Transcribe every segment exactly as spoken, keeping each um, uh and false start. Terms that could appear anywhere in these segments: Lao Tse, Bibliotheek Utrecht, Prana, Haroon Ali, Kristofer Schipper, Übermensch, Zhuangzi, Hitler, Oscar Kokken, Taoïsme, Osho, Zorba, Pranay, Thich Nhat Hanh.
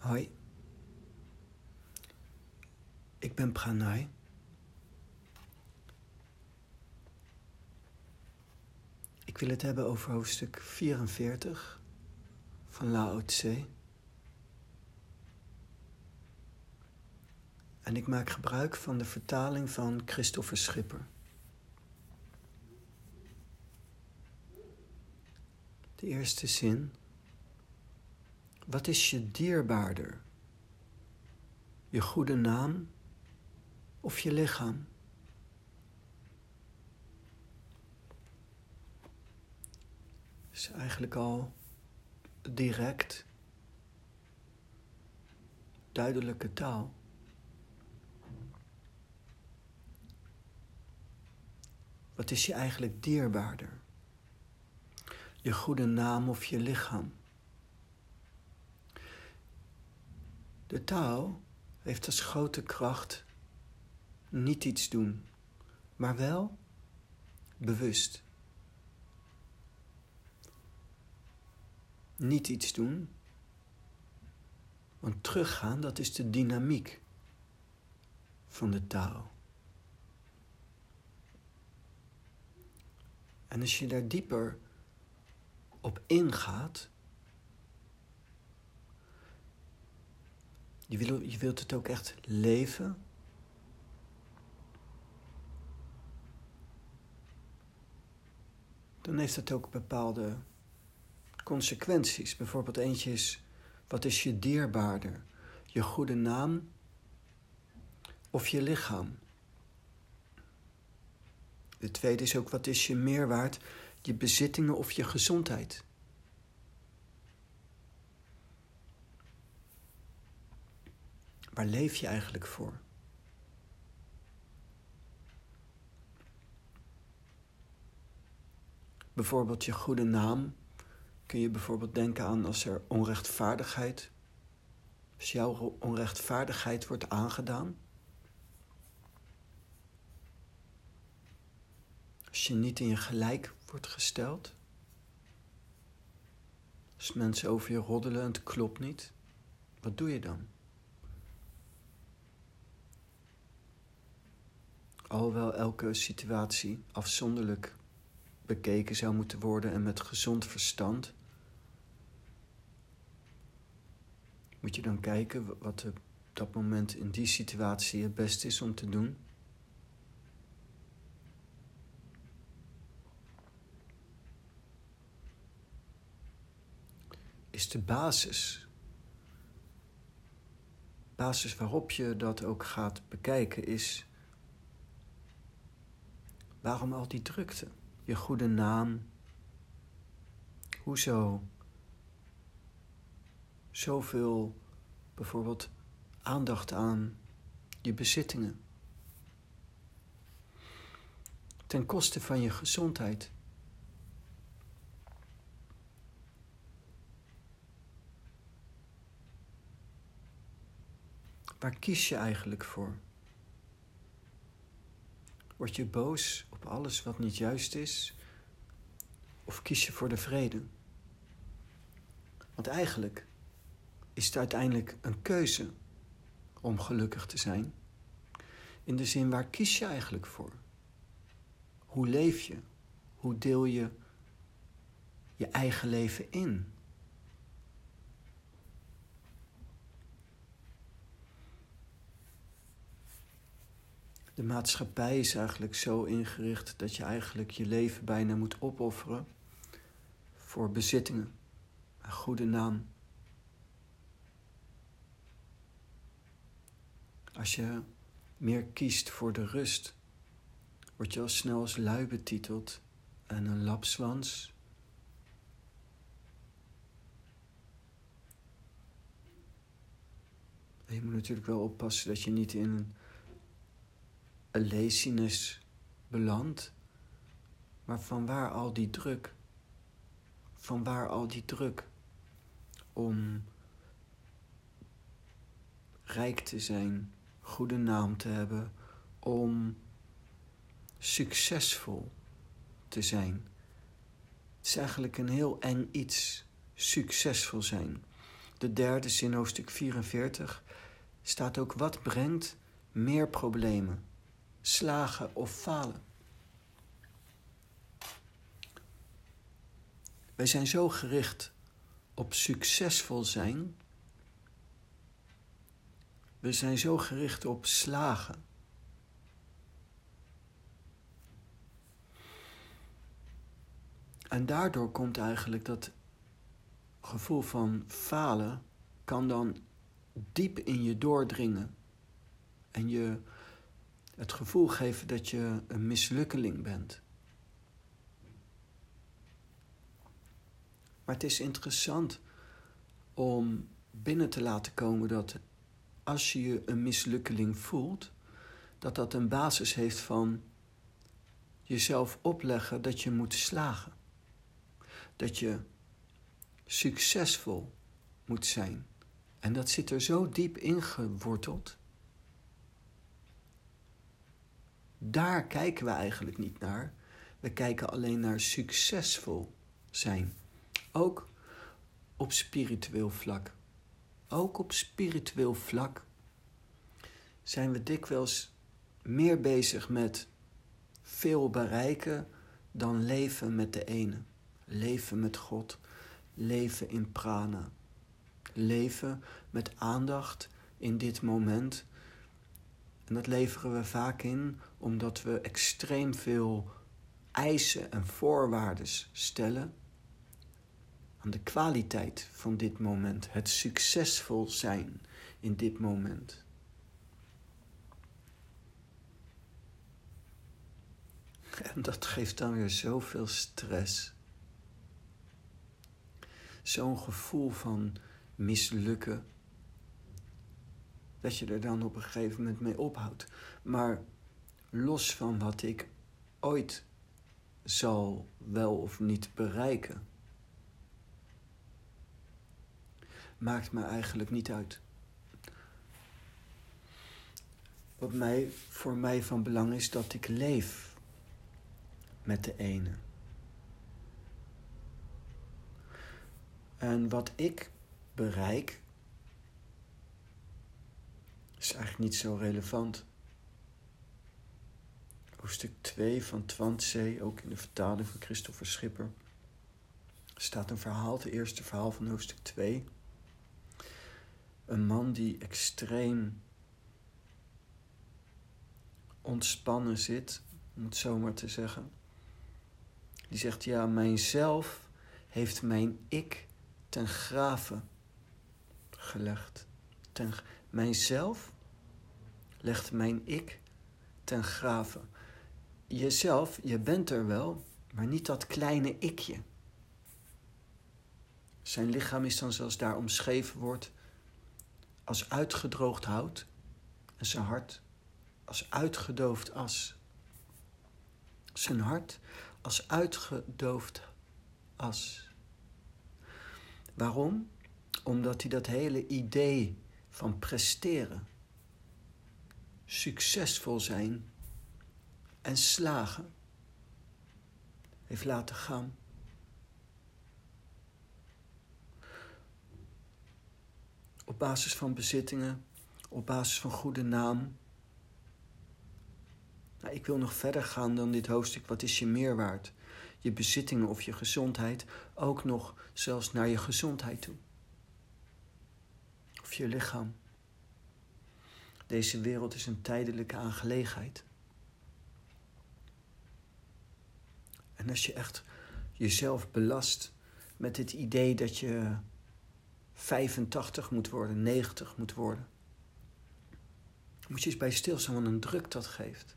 Hoi, ik ben Pranay. Ik wil het hebben over hoofdstuk vierenveertig van Lao Tse. En ik maak gebruik van de vertaling van Kristofer Schipper. De eerste zin. Wat is je dierbaarder? Je goede naam of je lichaam? Dat is eigenlijk al direct duidelijke taal. Wat is je eigenlijk dierbaarder? Je goede naam of je lichaam? De taal heeft als grote kracht niet iets doen, maar wel bewust. Niet iets doen, want teruggaan, dat is de dynamiek van de taal. En als je daar dieper op ingaat, je wilt, je wilt het ook echt leven, dan heeft dat ook bepaalde consequenties. Bijvoorbeeld eentje is, wat is je dierbaarder? Je goede naam of je lichaam? De tweede is ook, wat is je meerwaard? Je bezittingen of je gezondheid? Waar leef je eigenlijk voor? Bijvoorbeeld je goede naam. Kun je bijvoorbeeld denken aan als er onrechtvaardigheid, als jouw onrechtvaardigheid wordt aangedaan. Als je niet in je gelijk wordt gesteld. Als mensen over je roddelen en het klopt niet. Wat doe je dan? Alhoewel elke situatie afzonderlijk bekeken zou moeten worden en met gezond verstand, moet je dan kijken wat op dat moment in die situatie het beste is om te doen. Is de basis. Basis waarop je dat ook gaat bekijken is, waarom al die drukte? Je goede naam. Hoezo zoveel bijvoorbeeld aandacht aan je bezittingen? Ten koste van je gezondheid. Waar kies je eigenlijk voor? Word je boos op alles wat niet juist is? Of kies je voor de vrede? Want eigenlijk is het uiteindelijk een keuze om gelukkig te zijn. In de zin, waar kies je eigenlijk voor? Hoe leef je? Hoe deel je je eigen leven in? De maatschappij is eigenlijk zo ingericht dat je eigenlijk je leven bijna moet opofferen voor bezittingen, een goede naam. Als je meer kiest voor de rust, word je al snel als lui betiteld en een lapswans. En je moet natuurlijk wel oppassen dat je niet in een Een laziness belandt, maar van waar al die druk, van waar al die druk om rijk te zijn, goede naam te hebben, om succesvol te zijn. Het is eigenlijk een heel eng iets, succesvol zijn. de derde zin, hoofdstuk vierenveertig, staat ook: wat brengt meer problemen, slagen of falen? Wij zijn zo gericht op succesvol zijn. We zijn zo gericht op slagen. En daardoor komt eigenlijk dat gevoel van falen, kan dan diep in je doordringen. En je het gevoel geven dat je een mislukkeling bent. Maar het is interessant om binnen te laten komen dat als je je een mislukkeling voelt, dat dat een basis heeft van jezelf opleggen dat je moet slagen. Dat je succesvol moet zijn. En dat zit er zo diep ingeworteld. Daar kijken we eigenlijk niet naar. We kijken alleen naar succesvol zijn. Ook op spiritueel vlak. Ook op spiritueel vlak zijn we dikwijls meer bezig met veel bereiken dan leven met de ene. Leven met God, leven in prana. Leven met aandacht in dit moment. En dat leveren we vaak in omdat we extreem veel eisen en voorwaarden stellen aan de kwaliteit van dit moment, het succesvol zijn in dit moment. En dat geeft dan weer zoveel stress. Zo'n gevoel van mislukken, dat je er dan op een gegeven moment mee ophoudt. Maar los van wat ik ooit zal wel of niet bereiken, maakt me eigenlijk niet uit. Wat mij, voor mij van belang is dat ik leef met de ene. En wat ik bereik is eigenlijk niet zo relevant. Hoofdstuk twee van Lao Tse, ook in de vertaling van Kristofer Schipper, staat een verhaal, het eerste verhaal van hoofdstuk twee. Een man die extreem ontspannen zit, om het zo maar te zeggen. Die zegt, ja, mijn zelf heeft mijn ik ten graven gelegd. Ten, mijn zelf legt mijn ik ten graven. Jezelf, je bent er wel, maar niet dat kleine ikje. Zijn lichaam is dan, zoals daar omschreven wordt, als uitgedroogd hout en zijn hart als uitgedoofd as. Zijn hart als uitgedoofd as. Waarom? Omdat hij dat hele idee van presteren, succesvol zijn en slagen heeft laten gaan. Op basis van bezittingen, op basis van goede naam. Nou, ik wil nog verder gaan dan dit hoofdstuk. Wat is je meerwaard? Je bezittingen of je gezondheid, ook nog zelfs naar je gezondheid toe. Of je lichaam. Deze wereld is een tijdelijke aangelegenheid. En als je echt jezelf belast met het idee dat je vijfentachtig moet worden, negentig moet worden. Moet je eens bij stilstaan wat een druk dat geeft.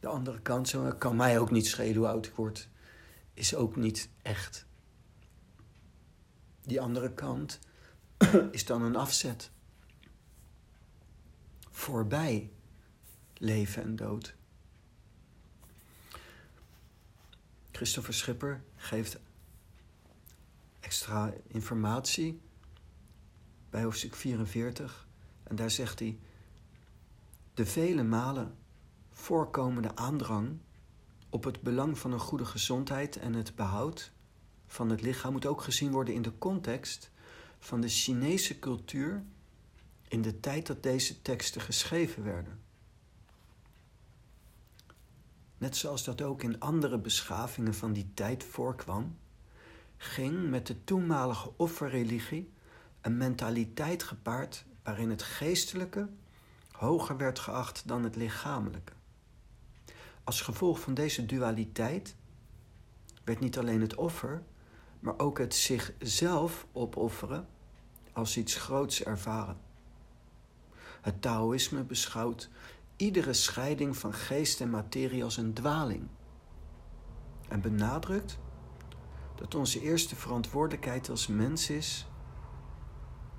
De andere kant, zo kan mij ook niet schelen hoe oud ik word, is ook niet echt. Die andere kant is dan een afzet. Voorbij leven en dood. Kristofer Schipper geeft extra informatie bij hoofdstuk vierenveertig. En daar zegt hij, de vele malen voorkomende aandrang op het belang van een goede gezondheid en het behoud van het lichaam moet ook gezien worden in de context van de Chinese cultuur in de tijd dat deze teksten geschreven werden. Net zoals dat ook in andere beschavingen van die tijd voorkwam, ging met de toenmalige offerreligie een mentaliteit gepaard waarin het geestelijke hoger werd geacht dan het lichamelijke. Als gevolg van deze dualiteit werd niet alleen het offer, maar ook het zichzelf opofferen als iets groots ervaren. Het Taoïsme beschouwt iedere scheiding van geest en materie als een dwaling en benadrukt dat onze eerste verantwoordelijkheid als mens is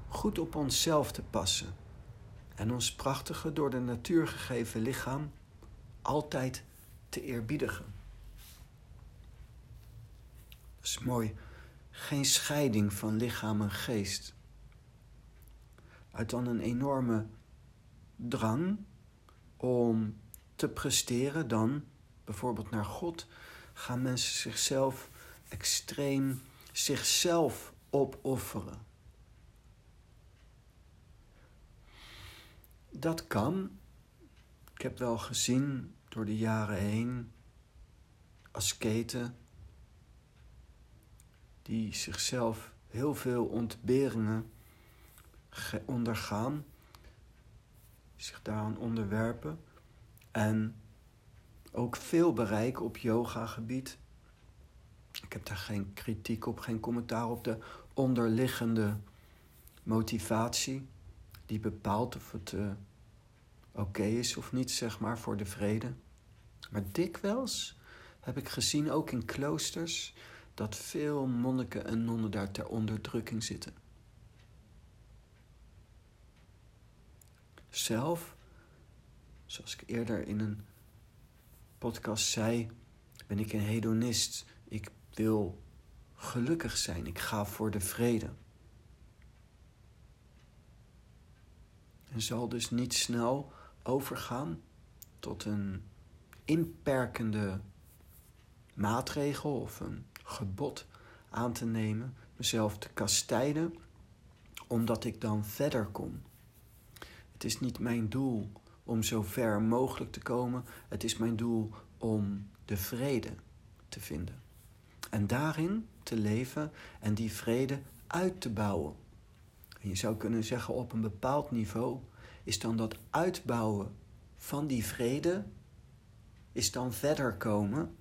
goed op onszelf te passen en ons prachtige door de natuur gegeven lichaam altijd te eerbiedigen. Dat is mooi. Geen scheiding van lichaam en geest. Uit dan een enorme drang om te presteren, dan bijvoorbeeld naar God, gaan mensen zichzelf extreem zichzelf opofferen. Dat kan, ik heb wel gezien door de jaren heen, asketen die zichzelf heel veel ontberingen ondergaan, zich daaraan onderwerpen en ook veel bereiken op yogagebied. Ik heb daar geen kritiek op, geen commentaar op de onderliggende motivatie die bepaalt of het uh, oké okay is of niet, zeg maar, voor de vrede. Maar dikwijls heb ik gezien, ook in kloosters, dat veel monniken en nonnen daar ter onderdrukking zitten. Zelf, zoals ik eerder in een podcast zei, ben ik een hedonist. Ik wil gelukkig zijn. Ik ga voor de vrede. En zal dus niet snel overgaan tot een inperkende maatregel of een gebod aan te nemen, mezelf te kastijden, omdat ik dan verder kom. Het is niet mijn doel om zo ver mogelijk te komen. Het is mijn doel om de vrede te vinden. En daarin te leven en die vrede uit te bouwen. En je zou kunnen zeggen, op een bepaald niveau is dan dat uitbouwen van die vrede, is dan verder komen.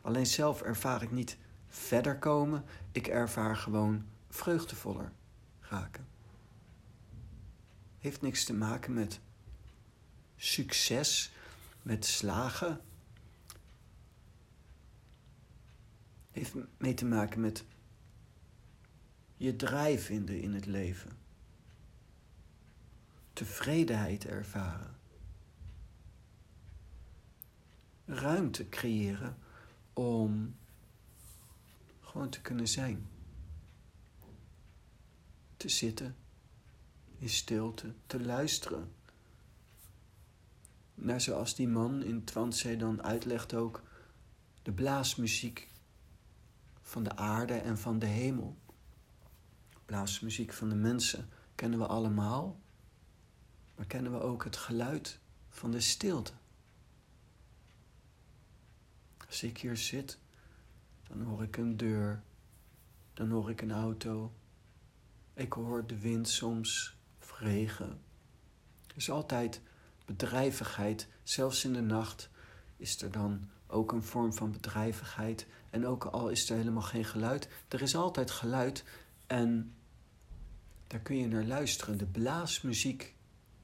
Alleen zelf ervaar ik niet verder komen. Ik ervaar gewoon vreugdevoller raken. Heeft niks te maken met succes, met slagen. Heeft mee te maken met je draai vinden in het leven. Tevredenheid ervaren. Ruimte creëren om gewoon te kunnen zijn. Te zitten in stilte, te luisteren. Naar, zoals die man in Zhuangzi dan uitlegt ook, de blaasmuziek van de aarde en van de hemel. Blaasmuziek van de mensen kennen we allemaal, maar kennen we ook het geluid van de stilte. Als ik hier zit, dan hoor ik een deur, dan hoor ik een auto, ik hoor de wind soms, of regen. Er is altijd bedrijvigheid, zelfs in de nacht is er dan ook een vorm van bedrijvigheid. En ook al is er helemaal geen geluid, er is altijd geluid en daar kun je naar luisteren. De blaasmuziek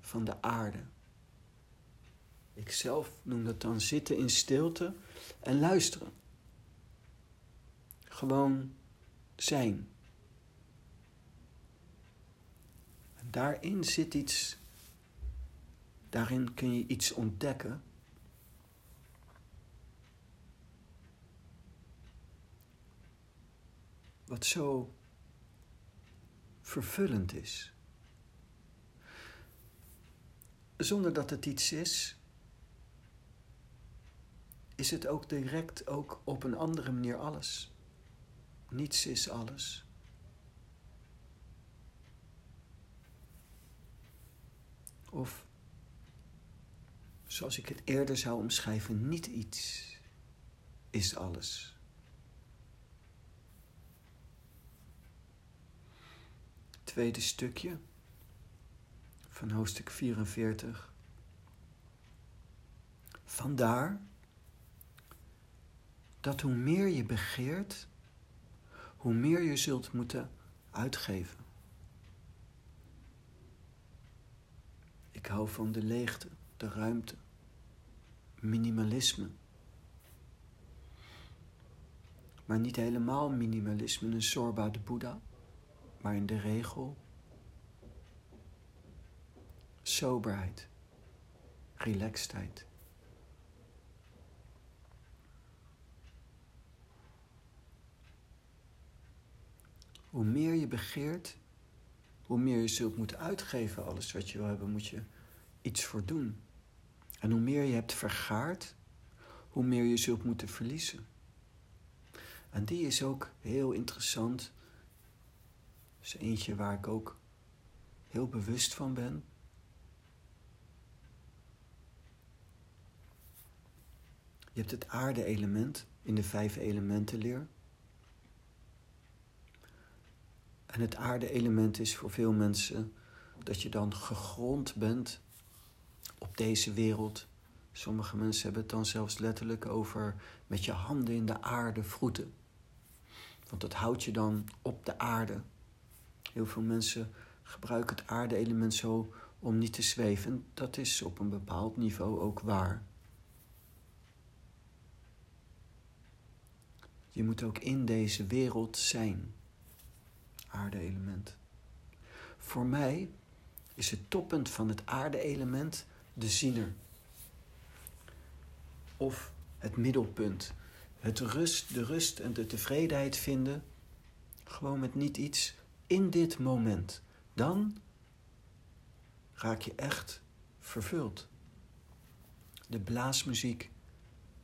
van de aarde. Ik zelf noem dat dan zitten in stilte en luisteren. Gewoon zijn. En daarin zit iets, daarin kun je iets ontdekken. Wat zo vervullend is. Zonder dat het iets is, is het ook direct ook op een andere manier alles. Niets is alles. Of, zoals ik het eerder zou omschrijven, niet iets is alles. Tweede stukje van hoofdstuk vierenveertig. Vandaar dat hoe meer je begeert, hoe meer je zult moeten uitgeven. Ik hou van de leegte, de ruimte, minimalisme. Maar niet helemaal minimalisme, een Zorba de Boeddha, maar in de regel soberheid, relaxedheid. Hoe meer je begeert, hoe meer je zult moeten uitgeven. Alles wat je wil hebben, moet je iets voor doen. En hoe meer je hebt vergaard, hoe meer je zult moeten verliezen. En die is ook heel interessant. Dat is eentje waar ik ook heel bewust van ben. Je hebt het aarde-element in de vijf elementenleer. En het aarde-element is voor veel mensen dat je dan gegrond bent op deze wereld. Sommige mensen hebben het dan zelfs letterlijk over met je handen in de aarde vroeten. Want dat houdt je dan op de aarde. Heel veel mensen gebruiken het aarde-element zo om niet te zweven. En dat is op een bepaald niveau ook waar. Je moet ook in deze wereld zijn. Aarde-element. Voor mij is het toppunt van het aarde-element de ziener. Of het middelpunt. Het rust, de rust en de tevredenheid vinden. Gewoon met niet iets in dit moment. Dan raak je echt vervuld. De blaasmuziek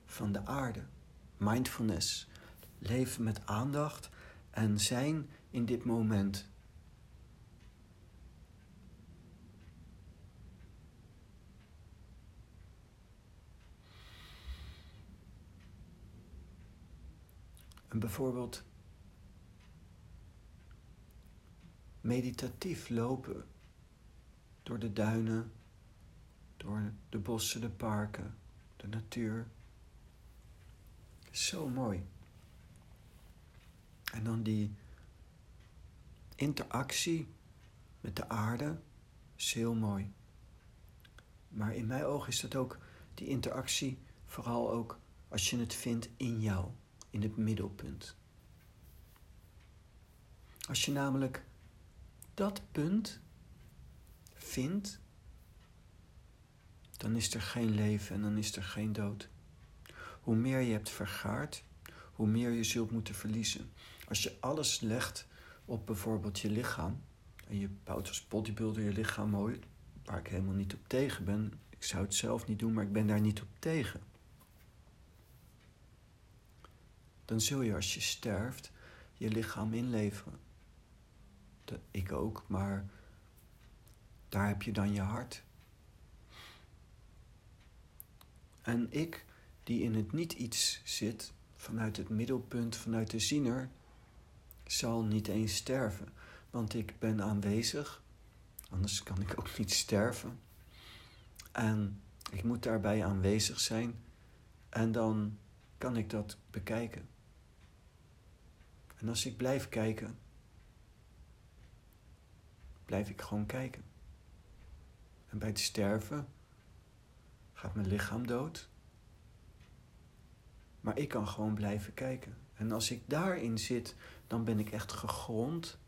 van de aarde. Mindfulness. Leven met aandacht en zijn in dit moment. En bijvoorbeeld meditatief lopen door de duinen, door de bossen, de parken, de natuur. Zo mooi. En dan die interactie met de aarde is heel mooi. Maar in mijn oog is dat ook die interactie vooral ook als je het vindt in jou, in het middelpunt. Als je namelijk dat punt vindt, dan is er geen leven en dan is er geen dood. Hoe meer je hebt vergaard, hoe meer je zult moeten verliezen. Als je alles legt op bijvoorbeeld je lichaam. En je bouwt als bodybuilder je lichaam mooi. Waar ik helemaal niet op tegen ben. Ik zou het zelf niet doen, maar ik ben daar niet op tegen. Dan zul je als je sterft je lichaam inleveren. Dat, ik ook, maar daar heb je dan je hart. En ik, die in het niet iets zit, vanuit het middelpunt, vanuit de ziener, zal niet eens sterven, want ik ben aanwezig, anders kan ik ook niet sterven. En ik moet daarbij aanwezig zijn en dan kan ik dat bekijken. En als ik blijf kijken, blijf ik gewoon kijken. En bij het sterven gaat mijn lichaam dood, maar ik kan gewoon blijven kijken. En als ik daarin zit, dan ben ik echt gegrond.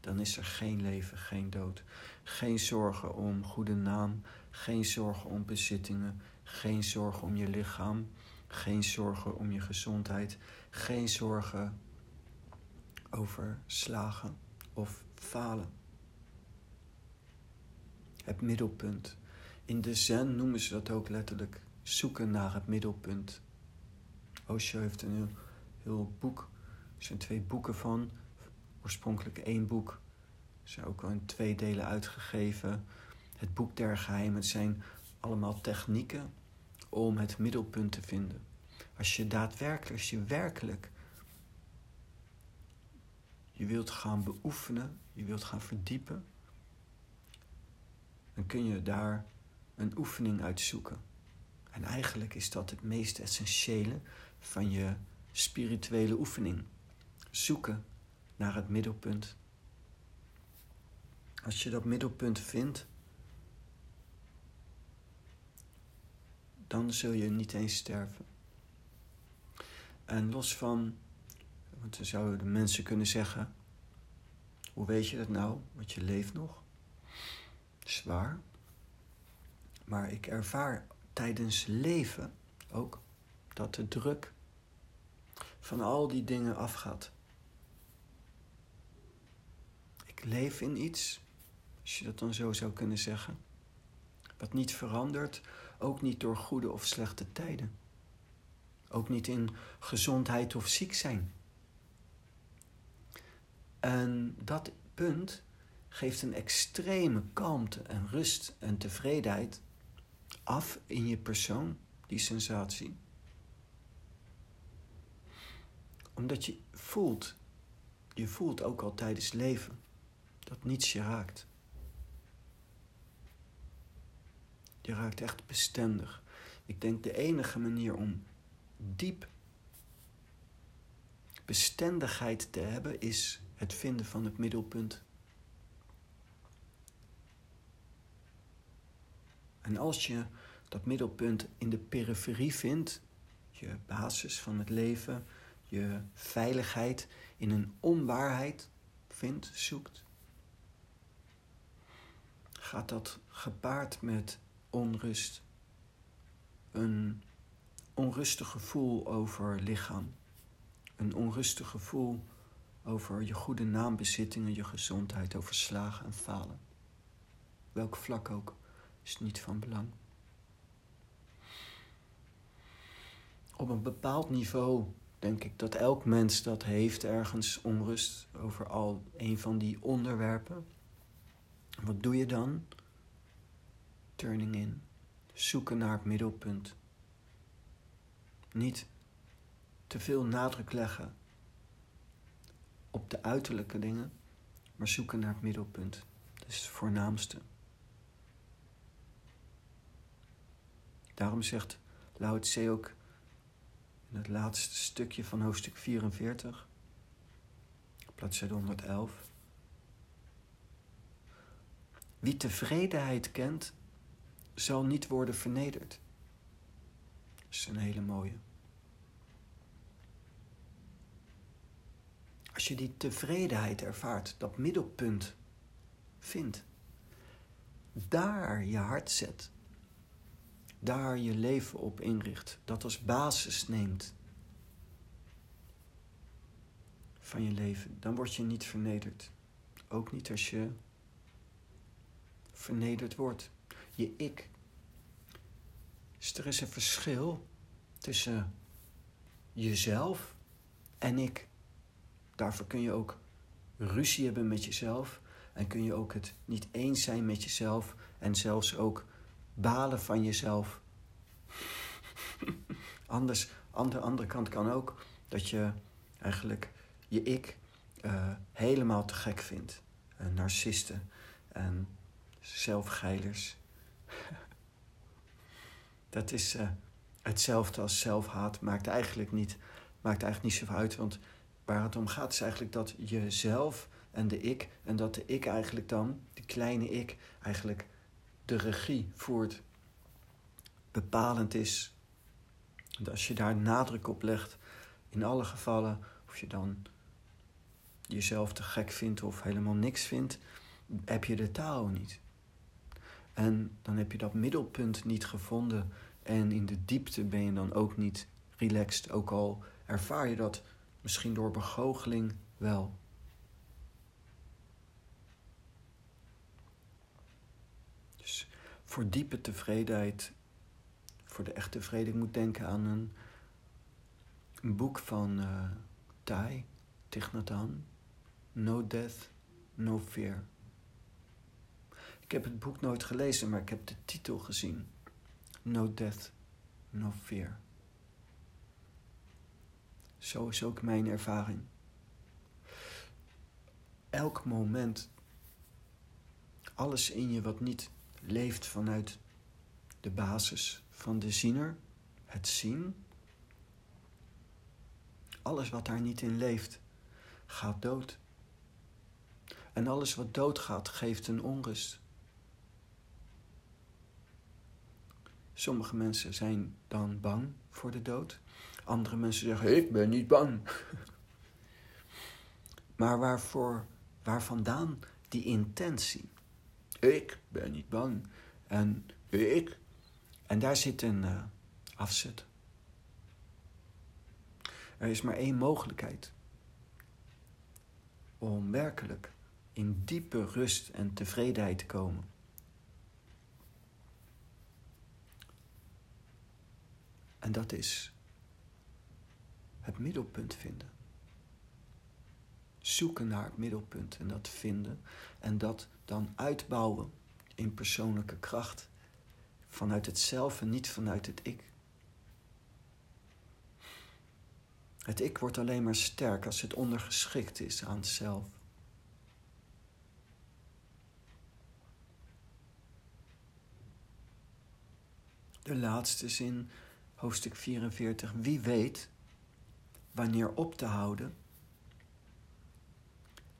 Dan is er geen leven, geen dood. Geen zorgen om goede naam. Geen zorgen om bezittingen. Geen zorgen om je lichaam. Geen zorgen om je gezondheid. Geen zorgen over slagen of falen. Het middelpunt. In de zen noemen ze dat ook letterlijk. Zoeken naar het middelpunt. Osho heeft een heel, heel boek Er zijn twee boeken van. Oorspronkelijk één boek. Er zijn ook al in twee delen uitgegeven. Het boek der geheimen. Het zijn allemaal technieken om het middelpunt te vinden. Als je daadwerkelijk, als je werkelijk... je wilt gaan beoefenen, je wilt gaan verdiepen, dan kun je daar een oefening uit zoeken. En eigenlijk is dat het meest essentiële van je spirituele oefening. Zoeken naar het middelpunt. Als je dat middelpunt vindt, dan zul je niet eens sterven. En los van... want dan zouden de mensen kunnen zeggen... hoe weet je dat nou? Want je leeft nog. Zwaar. Maar ik ervaar tijdens leven ook... dat de druk van al die dingen afgaat. Ik leef in iets... als je dat dan zo zou kunnen zeggen... wat niet verandert... ook niet door goede of slechte tijden. Ook niet in gezondheid of ziek zijn... En dat punt geeft een extreme kalmte en rust en tevredenheid af in je persoon, die sensatie. Omdat je voelt, je voelt ook al tijdens leven, dat niets je raakt. Je raakt echt bestendig. Ik denk de enige manier om diep bestendigheid te hebben is... het vinden van het middelpunt. En als je dat middelpunt in de periferie vindt, je basis van het leven, je veiligheid in een onwaarheid vindt, zoekt, gaat dat gepaard met onrust. Een onrustig gevoel over lichaam. Een onrustig gevoel over je goede naambezittingen, je gezondheid, over slagen en falen. Welk vlak ook, is niet van belang. Op een bepaald niveau denk ik dat elk mens dat heeft, ergens onrust over al een van die onderwerpen. Wat doe je dan? Turning in. Zoeken naar het middelpunt. Niet te veel nadruk leggen op de uiterlijke dingen, maar zoeken naar het middelpunt. Dat is het voornaamste. Daarom zegt Lao Tse ook in het laatste stukje van hoofdstuk vierenveertig, bladzijde honderd elf. Wie tevredenheid kent, zal niet worden vernederd. Dat is een hele mooie. Als je die tevredenheid ervaart, dat middelpunt vindt, daar je hart zet, daar je leven op inricht, dat als basis neemt van je leven, dan word je niet vernederd. Ook niet als je vernederd wordt. Je ik. Dus er is een verschil tussen jezelf en ik. Daarvoor kun je ook ruzie hebben met jezelf en kun je ook het niet eens zijn met jezelf en zelfs ook balen van jezelf. Anders, aan de andere kant kan ook dat je eigenlijk je ik uh, helemaal te gek vindt. Uh, narcisten en zelfgeilers. Dat is uh, hetzelfde als zelfhaat. Maakt eigenlijk niet, maakt eigenlijk niet zoveel uit, want... waar het om gaat is eigenlijk dat jezelf en de ik... en dat de ik eigenlijk dan, de kleine ik... eigenlijk de regie voert, bepalend is. En als je daar nadruk op legt... in alle gevallen, of je dan jezelf te gek vindt... of helemaal niks vindt, heb je de taal niet. En dan heb je dat middelpunt niet gevonden... en in de diepte ben je dan ook niet relaxed. Ook al ervaar je dat... misschien door begoocheling wel. Dus voor diepe tevredenheid, voor de echte vrede, ik moet denken aan een, een boek van uh, Thich Thich Nhat Hanh, No Death, No Fear. Ik heb het boek nooit gelezen, maar ik heb de titel gezien. No Death, No Fear. Zo is ook mijn ervaring. Elk moment, alles in je wat niet leeft vanuit de basis van de ziener, het zien. Alles wat daar niet in leeft, gaat dood. En alles wat doodgaat, geeft een onrust. Sommige mensen zijn dan bang voor de dood. Andere mensen zeggen, ik ben niet bang. Maar waarvoor, waar vandaan die intentie? Ik ben niet bang. En ik. En daar zit een uh, afzet. Er is maar één mogelijkheid. Om werkelijk in diepe rust en tevredenheid te komen. En dat is het middelpunt vinden. Zoeken naar het middelpunt en dat vinden. En dat dan uitbouwen in persoonlijke kracht. Vanuit het zelf en niet vanuit het ik. Het ik wordt alleen maar sterk als het ondergeschikt is aan het zelf. De laatste zin, hoofdstuk vierenveertig. Wie weet wanneer op te houden,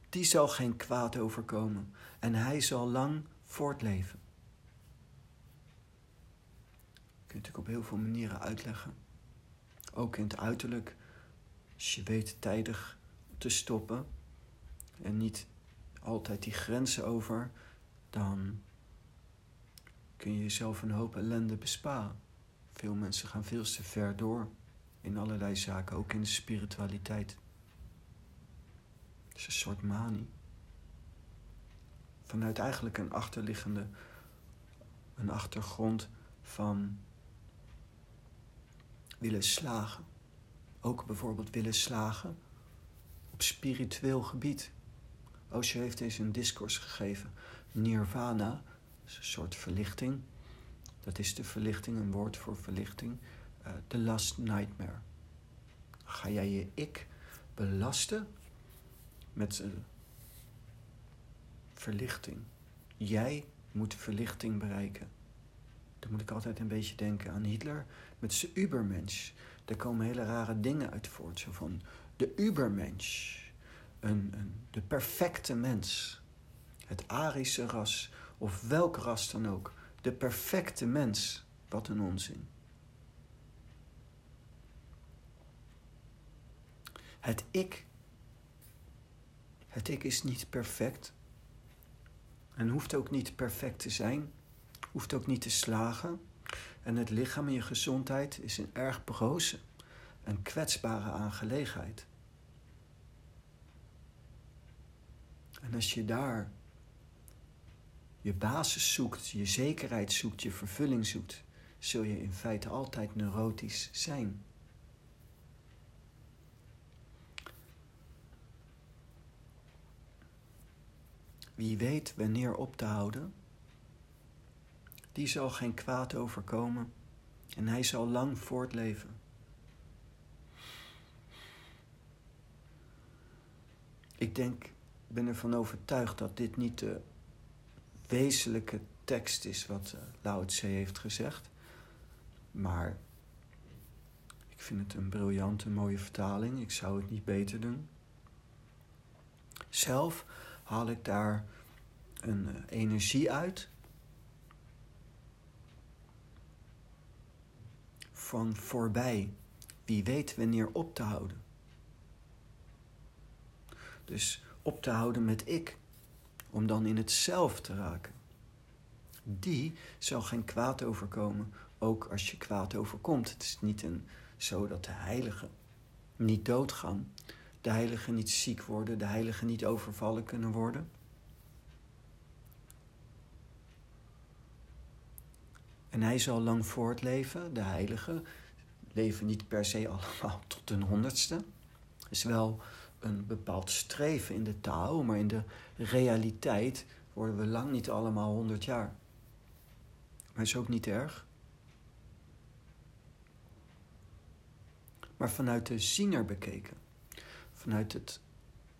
die zal geen kwaad overkomen en hij zal lang voortleven. Dat kun je natuurlijk op heel veel manieren uitleggen. Ook in het uiterlijk. Als je weet tijdig te stoppen en niet altijd die grenzen over, dan kun je jezelf een hoop ellende besparen. Veel mensen gaan veel te ver door in allerlei zaken, ook in de spiritualiteit. Het is een soort manie. Vanuit eigenlijk een achterliggende, een achtergrond van willen slagen. Ook bijvoorbeeld willen slagen op spiritueel gebied. Osho heeft eens een discours gegeven. Nirvana is een soort verlichting. Dat is de verlichting, een woord voor verlichting. Uh, the last nightmare. Ga jij je ik belasten met uh, verlichting. Jij moet verlichting bereiken. Dan moet ik altijd een beetje denken aan Hitler met zijn Übermensch. Daar komen hele rare dingen uit voort. Zo van de Übermensch. Een, een, de perfecte mens. Het Arische ras. Of welk ras dan ook. De perfecte mens. Wat een onzin. Het ik. Het ik is niet perfect. En hoeft ook niet perfect te zijn. Hoeft ook niet te slagen. En het lichaam en je gezondheid is een erg broze en kwetsbare aangelegenheid. En als je daar je basis zoekt, je zekerheid zoekt, je vervulling zoekt, zul je in feite altijd neurotisch zijn. Wie weet wanneer op te houden, die zal geen kwaad overkomen en hij zal lang voortleven. Ik denk, ik ben ervan overtuigd dat dit niet de wezenlijke tekst is wat Lao Tse heeft gezegd. Maar ik vind het een briljante, mooie vertaling. Ik zou het niet beter doen. Zelf haal ik daar een energie uit van voorbij. Wie weet wanneer op te houden. Dus op te houden met ik. Om dan in het zelf te raken. Die zal geen kwaad overkomen. Ook als je kwaad overkomt. Het is niet een, zo dat de heiligen niet doodgaan. De heiligen niet ziek worden. De heiligen niet overvallen kunnen worden. En hij zal lang voortleven. De heiligen leven niet per se allemaal tot hun honderdste. Het is wel een bepaald streven in de Tao, maar in de realiteit worden we lang niet allemaal honderd jaar. Maar is ook niet erg. Maar vanuit de ziener bekeken, vanuit het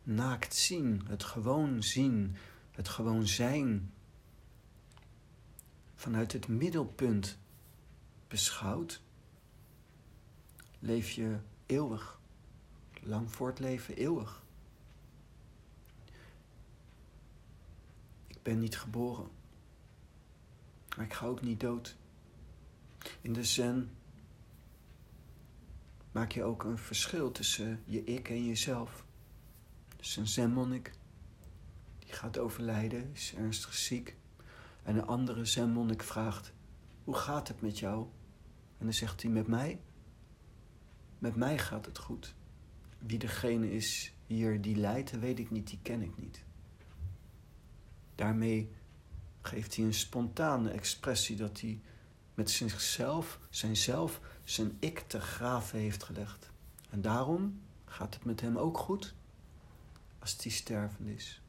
naakt zien, het gewoon zien, het gewoon zijn, vanuit het middelpunt beschouwd, leef je eeuwig. Lang voortleven, eeuwig. Ik ben niet geboren. Maar ik ga ook niet dood. In de zen maak je ook een verschil tussen je ik en jezelf. Dus een zenmonnik die gaat overlijden, is ernstig ziek. En een andere zenmonnik vraagt, hoe gaat het met jou? En dan zegt hij, met mij? Met mij gaat het goed. Wie degene is hier die lijdt, weet ik niet, die ken ik niet. Daarmee geeft hij een spontane expressie dat hij met zichzelf, zijn zelf, zijn ik te graven heeft gelegd. En daarom gaat het met hem ook goed als hij stervend is.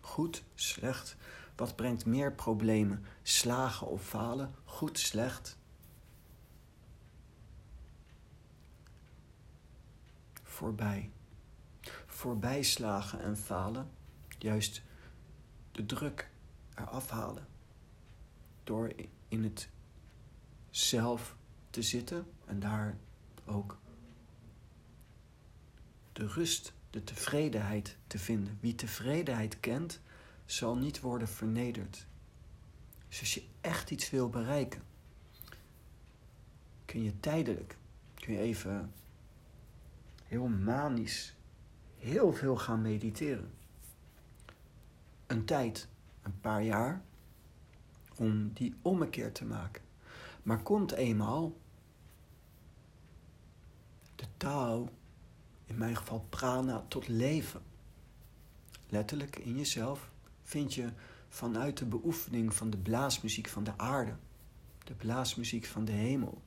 Goed, slecht, wat brengt meer problemen? Slagen of falen? Goed, slecht. Voorbij. Voorbij slagen en falen. Juist de druk eraf halen. Door in het zelf te zitten. En daar ook de rust, de tevredenheid te vinden. Wie tevredenheid kent, zal niet worden vernederd. Dus als je echt iets wil bereiken, kun je tijdelijk, kun je even heel manisch, heel veel gaan mediteren. Een tijd, een paar jaar, om die ommekeer te maken. Maar komt eenmaal de Tao, in mijn geval prana, tot leven. Letterlijk in jezelf vind je vanuit de beoefening van de blaasmuziek van de aarde, de blaasmuziek van de hemel.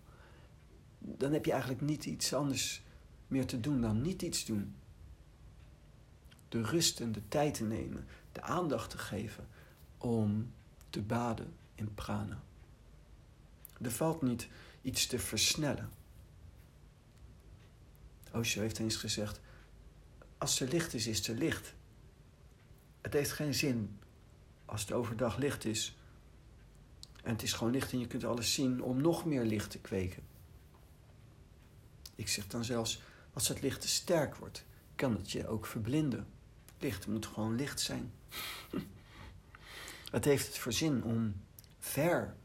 Dan heb je eigenlijk niet iets anders meer te doen dan niet iets doen. De rust en de tijd te nemen, de aandacht te geven om te baden in prana. Er valt niet iets te versnellen. Osho heeft eens gezegd, als er licht is, is er licht. Het heeft geen zin als het overdag licht is. En het is gewoon licht en je kunt alles zien om nog meer licht te kweken. Ik zeg dan zelfs, als het licht te sterk wordt, kan het je ook verblinden. Licht moet gewoon licht zijn. Wat heeft het voor zin om ver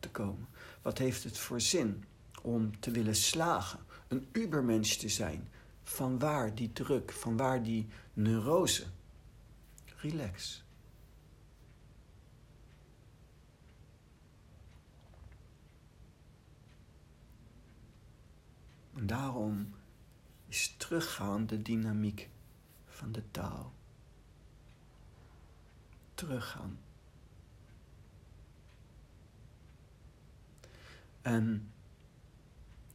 te komen? Wat heeft het voor zin om te willen slagen? Een ubermensch te zijn. Vanwaar die druk, vanwaar die neurose? Relax. En daarom is teruggaan de dynamiek van de Tao. Teruggaan. En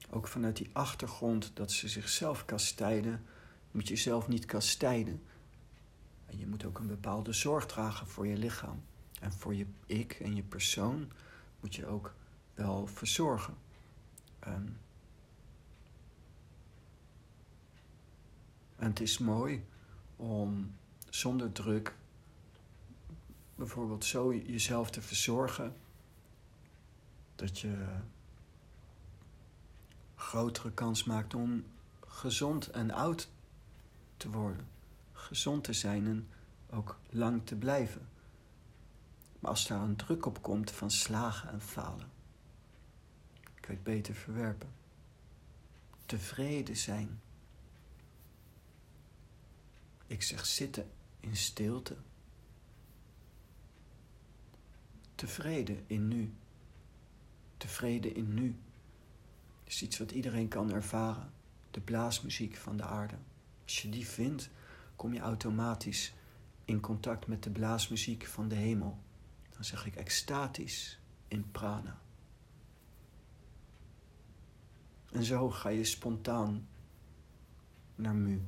ook vanuit die achtergrond dat ze zichzelf kastijden, moet je zelf niet kastijden. En je moet ook een bepaalde zorg dragen voor je lichaam. En voor je ik en je persoon moet je ook wel verzorgen. En En het is mooi om zonder druk bijvoorbeeld zo jezelf te verzorgen dat je grotere kans maakt om gezond en oud te worden. Gezond te zijn en ook lang te blijven. Maar als daar een druk op komt van slagen en falen, kun je het beter verwerpen. Tevreden zijn. Ik zeg zitten in stilte. Tevreden in nu. Tevreden in nu. Dat is iets wat iedereen kan ervaren. De blaasmuziek van de aarde. Als je die vindt, kom je automatisch in contact met de blaasmuziek van de hemel. Dan zeg ik extatisch in prana. En zo ga je spontaan naar mu.